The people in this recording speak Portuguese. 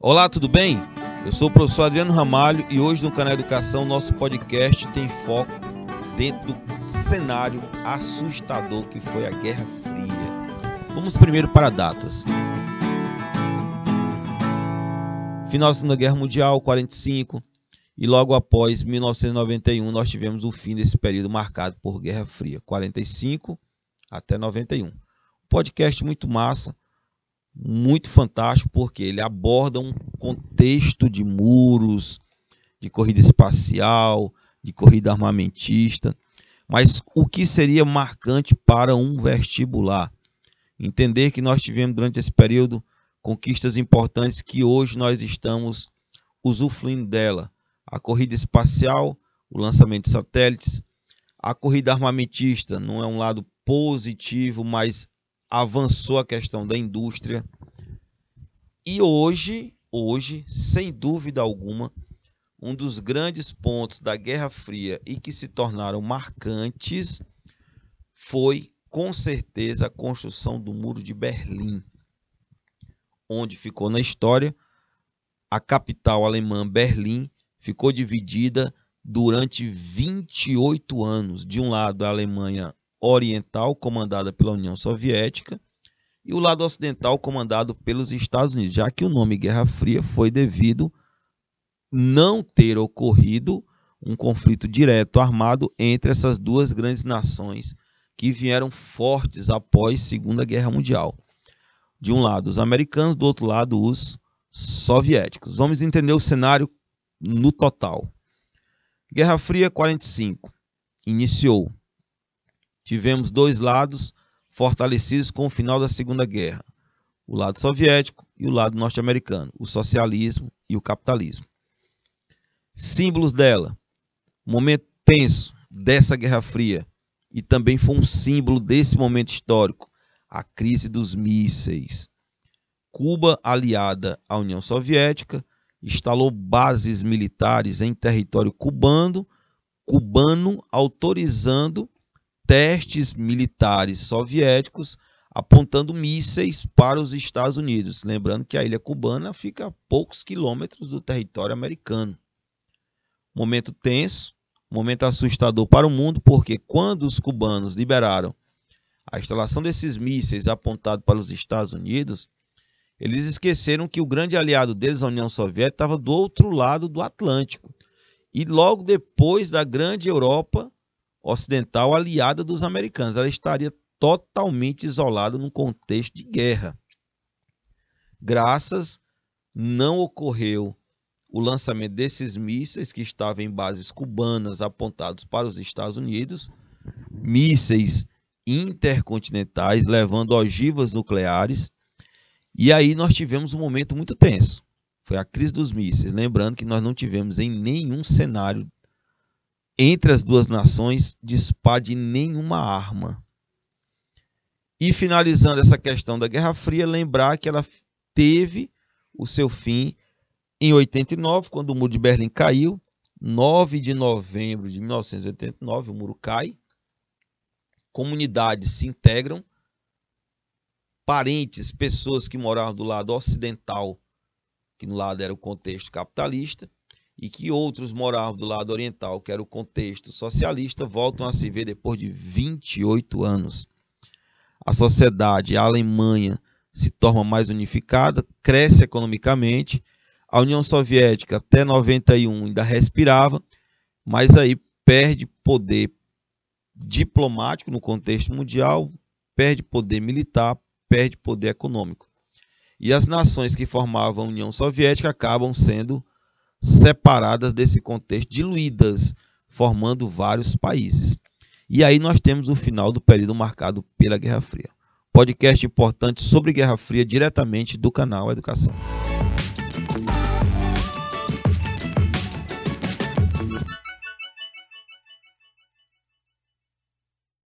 Olá, tudo bem? Eu sou o professor Adriano Ramalho e hoje no canal Educação nosso podcast tem foco dentro do cenário assustador que foi a Guerra Fria. Vamos primeiro para datas. Final da Segunda Guerra Mundial, 45, e logo após 1991 nós tivemos o fim desse período marcado por Guerra Fria, 45 até 91. Podcast muito massa. Muito fantástico, porque ele aborda um contexto de muros, de corrida espacial, de corrida armamentista, mas o que seria marcante para um vestibular? Entender que nós tivemos durante esse período conquistas importantes que hoje nós estamos usufruindo dela. A corrida espacial, o lançamento de satélites, a corrida armamentista não é um lado positivo, mas avançou a questão da indústria e hoje, sem dúvida alguma, um dos grandes pontos da Guerra Fria e que se tornaram marcantes foi, com certeza, a construção do Muro de Berlim, onde ficou na história a capital alemã Berlim, ficou dividida durante 28 anos. De um lado, a Alemanha oriental, comandada pela União Soviética, e o lado ocidental, comandado pelos Estados Unidos, já que o nome Guerra Fria foi devido não ter ocorrido um conflito direto armado entre essas duas grandes nações que vieram fortes após a Segunda Guerra Mundial. De um lado os americanos, do outro lado os soviéticos. Vamos entender o cenário no total. Guerra Fria 45 iniciou. Tivemos dois lados fortalecidos com o final da Segunda Guerra, o lado soviético e o lado norte-americano, o socialismo e o capitalismo. Símbolos dela, momento tenso dessa Guerra Fria, e também foi um símbolo desse momento histórico, a crise dos mísseis. Cuba, aliada à União Soviética, instalou bases militares em território cubano, autorizando testes militares soviéticos apontando mísseis para os Estados Unidos. Lembrando que a ilha cubana fica a poucos quilômetros do território americano. Momento tenso, momento assustador para o mundo, porque quando os cubanos liberaram a instalação desses mísseis apontados para os Estados Unidos, eles esqueceram que o grande aliado deles, a União Soviética, estava do outro lado do Atlântico. E logo depois da grande Europa ocidental, aliada dos americanos, ela estaria totalmente isolada num contexto de guerra. Graças, não ocorreu o lançamento desses mísseis que estavam em bases cubanas apontados para os Estados Unidos, mísseis intercontinentais levando ogivas nucleares, e aí nós tivemos um momento muito tenso, foi a crise dos mísseis, lembrando que nós não tivemos em nenhum cenário entre as duas nações disparo de nenhuma arma. E finalizando essa questão da Guerra Fria, lembrar que ela teve o seu fim em 89, quando o Muro de Berlim caiu. 9 de novembro de 1989, o muro cai. Comunidades se integram. Parentes, pessoas que moravam do lado ocidental, que no lado era o contexto capitalista, e que outros moravam do lado oriental, que era o contexto socialista, voltam a se ver depois de 28 anos. A sociedade, a Alemanha, se torna mais unificada, cresce economicamente. A União Soviética até 91 ainda respirava, mas aí perde poder diplomático no contexto mundial, perde poder militar, perde poder econômico. E as nações que formavam a União Soviética acabam sendo separadas desse contexto, diluídas, formando vários países. E aí nós temos o final do período marcado pela Guerra Fria. Podcast importante sobre Guerra Fria diretamente do canal Educação.